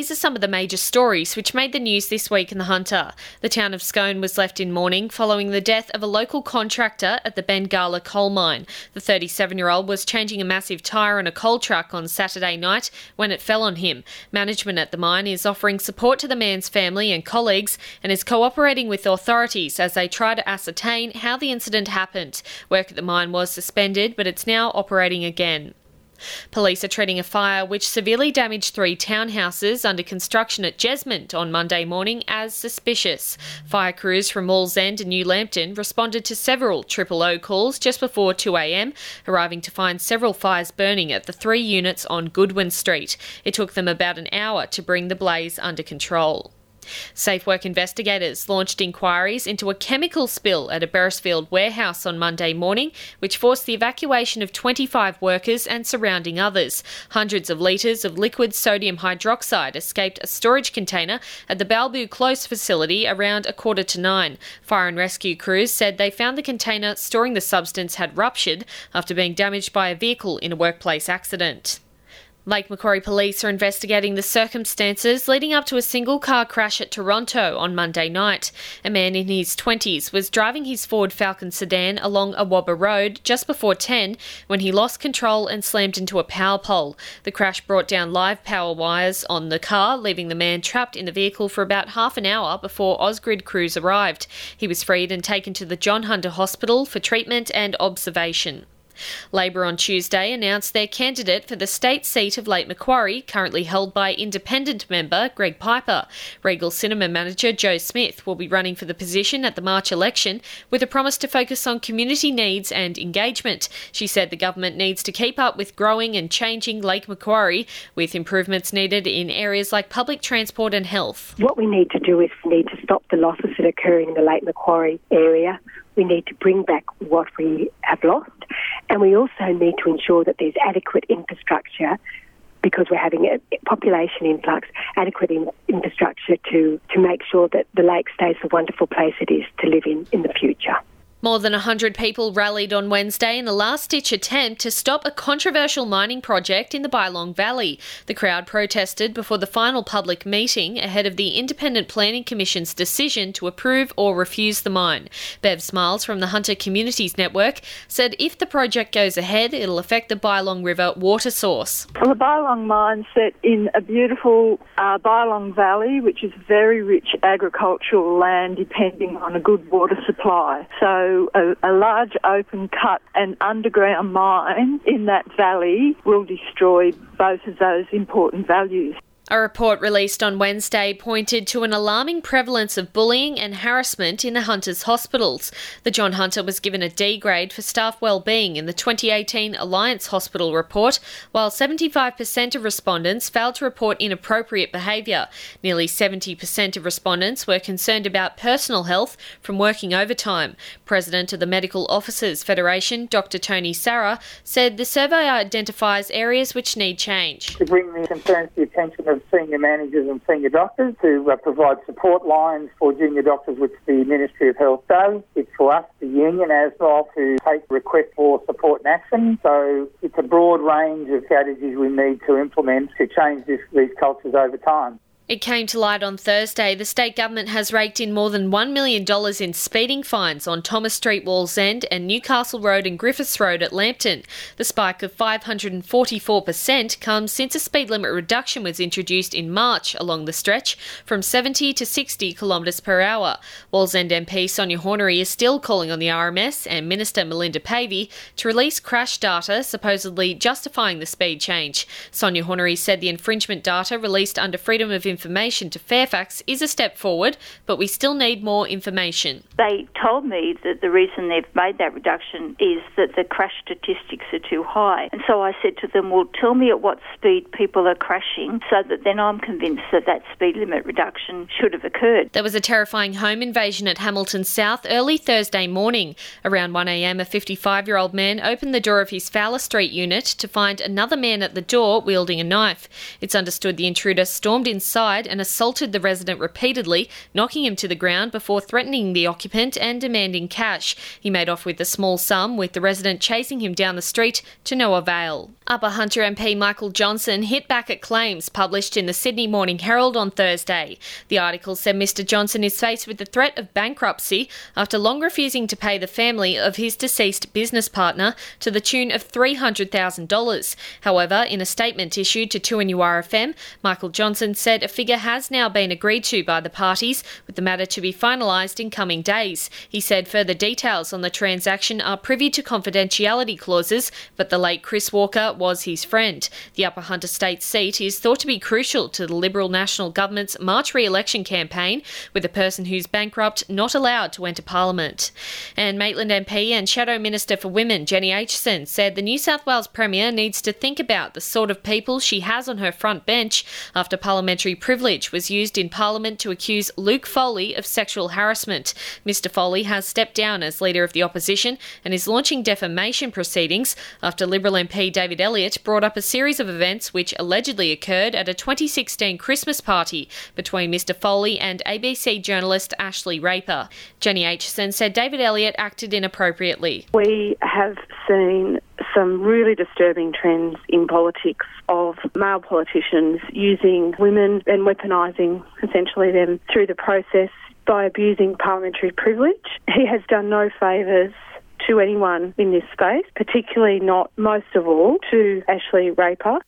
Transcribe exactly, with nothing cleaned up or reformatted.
these are some of the major stories which made the news this week in the Hunter. The town of Scone was left in mourning following the death of a local contractor at the Bengala coal mine. The thirty-seven-year-old was changing a massive tyre on a coal truck on Saturday night when it fell on him. Management at the mine is offering support to the man's family and colleagues and is cooperating with authorities as they try to ascertain how the incident happened. Work at the mine was suspended, but it's now operating again. Police are treating a fire which severely damaged three townhouses under construction at Jesmond on Monday morning as suspicious. Fire crews from Walls End and New Lambton responded to several triple O calls just before two a m, arriving to find several fires burning at the three units on Goodwin Street. It took them about an hour to bring the blaze under control. SafeWork investigators launched inquiries into a chemical spill at a Beresfield warehouse on Monday morning, which forced the evacuation of twenty-five workers and surrounding others. Hundreds of litres of liquid sodium hydroxide escaped a storage container at the Balbu Close facility around a quarter to nine. Fire and rescue crews said they found the container storing the substance had ruptured after being damaged by a vehicle in a workplace accident. Lake Macquarie police are investigating the circumstances leading up to a single-car crash at Toronto on Monday night. A man in his twenties was driving his Ford Falcon sedan along Awaba Road just before ten when he lost control and slammed into a power pole. The crash brought down live power wires on the car, leaving the man trapped in the vehicle for about half an hour before Ausgrid crews arrived. He was freed and taken to the John Hunter Hospital for treatment and observation. Labor on Tuesday announced their candidate for the state seat of Lake Macquarie, currently held by Independent member Greg Piper. Regal Cinema manager Joe Smith will be running for the position at the March election with a promise to focus on community needs and engagement. She said the government needs to keep up with growing and changing Lake Macquarie, with improvements needed in areas like public transport and health. What we need to do is we need to stop the losses that are occurring in the Lake Macquarie area. We need to bring back what we have lost, and we also need to ensure that there's adequate infrastructure, because we're having a population influx, adequate in infrastructure to, to make sure that the lake stays the wonderful place it is to live in in the future. More than one hundred people rallied on Wednesday in a last-ditch attempt to stop a controversial mining project in the Bylong Valley. The crowd protested before the final public meeting ahead of the Independent Planning Commission's decision to approve or refuse the mine. Bev Smiles from the Hunter Communities Network said if the project goes ahead, it'll affect the Bylong River water source. Well, the Bylong mine set in a beautiful uh, Bylong Valley, which is very rich agricultural land depending on a good water supply. So A, a large open cut and underground mine in that valley will destroy both of those important values. A report released on Wednesday pointed to an alarming prevalence of bullying and harassment in the Hunter's hospitals. The John Hunter was given a D grade for staff wellbeing in the twenty eighteen Alliance Hospital report, while seventy-five percent of respondents failed to report inappropriate behaviour. Nearly seventy percent of respondents were concerned about personal health from working overtime. President of the Medical Officers' Federation, Doctor Tony Sarra, said the survey identifies areas which need change. To bring these concerns to the attention of senior managers and senior doctors, to uh, provide support lines for junior doctors, which the Ministry of Health does. It's for us, the union, as well, to take requests for support and action. So it's a broad range of strategies we need to implement to change this, these cultures over time. It came to light on Thursday the state government has raked in more than one million dollars in speeding fines on Thomas Street, Walls End and Newcastle Road and Griffiths Road at Lambton. The spike of five hundred forty-four percent comes since a speed limit reduction was introduced in March along the stretch from seventy to sixty kilometres per hour. Walls End M P Sonia Hornery is still calling on the R M S and Minister Melinda Pavey to release crash data supposedly justifying the speed change. Sonia Hornery said the infringement data released under Freedom of Information information to Fairfax is a step forward, but we still need more information. They told me that the reason they've made that reduction is that the crash statistics are too high. And so I said to them, well, tell me at what speed people are crashing so that then I'm convinced that that speed limit reduction should have occurred. There was a terrifying home invasion at Hamilton South early Thursday morning. Around one a m, a fifty-five-year-old man opened the door of his Fowler Street unit to find another man at the door wielding a knife. It's understood the intruder stormed inside inside and assaulted the resident repeatedly, knocking him to the ground before threatening the occupant and demanding cash. He made off with a small sum, with the resident chasing him down the street to no avail. Upper Hunter M P Michael Johnson hit back at claims published in the Sydney Morning Herald on Thursday. The article said Mr Johnson is faced with the threat of bankruptcy after long refusing to pay the family of his deceased business partner to the tune of three hundred thousand dollars. However, in a statement issued to two N U R F M, Michael Johnson said a figure has now been agreed to by the parties, with the matter to be finalised in coming days. He said further details on the transaction are privy to confidentiality clauses, but the late Chris Walker was his friend. The Upper Hunter State seat is thought to be crucial to the Liberal National Government's March re-election campaign, with a person who's bankrupt not allowed to enter Parliament. And Maitland M P and Shadow Minister for Women Jenny Aitchison said the New South Wales Premier needs to think about the sort of people she has on her front bench after parliamentary privilege was used in Parliament to accuse Luke Foley of sexual harassment. Mr Foley has stepped down as Leader of the Opposition and is launching defamation proceedings after Liberal M P David Elliott brought up a series of events which allegedly occurred at a twenty sixteen Christmas party between Mr Foley and A B C journalist Ashley Raper. Jenny Aitchison said David Elliott acted inappropriately. We have seen some really disturbing trends in politics of male politicians using women and weaponising essentially them through the process by abusing parliamentary privilege. He has done no favours to anyone in this space, particularly not, most of all, to Ashley Raper.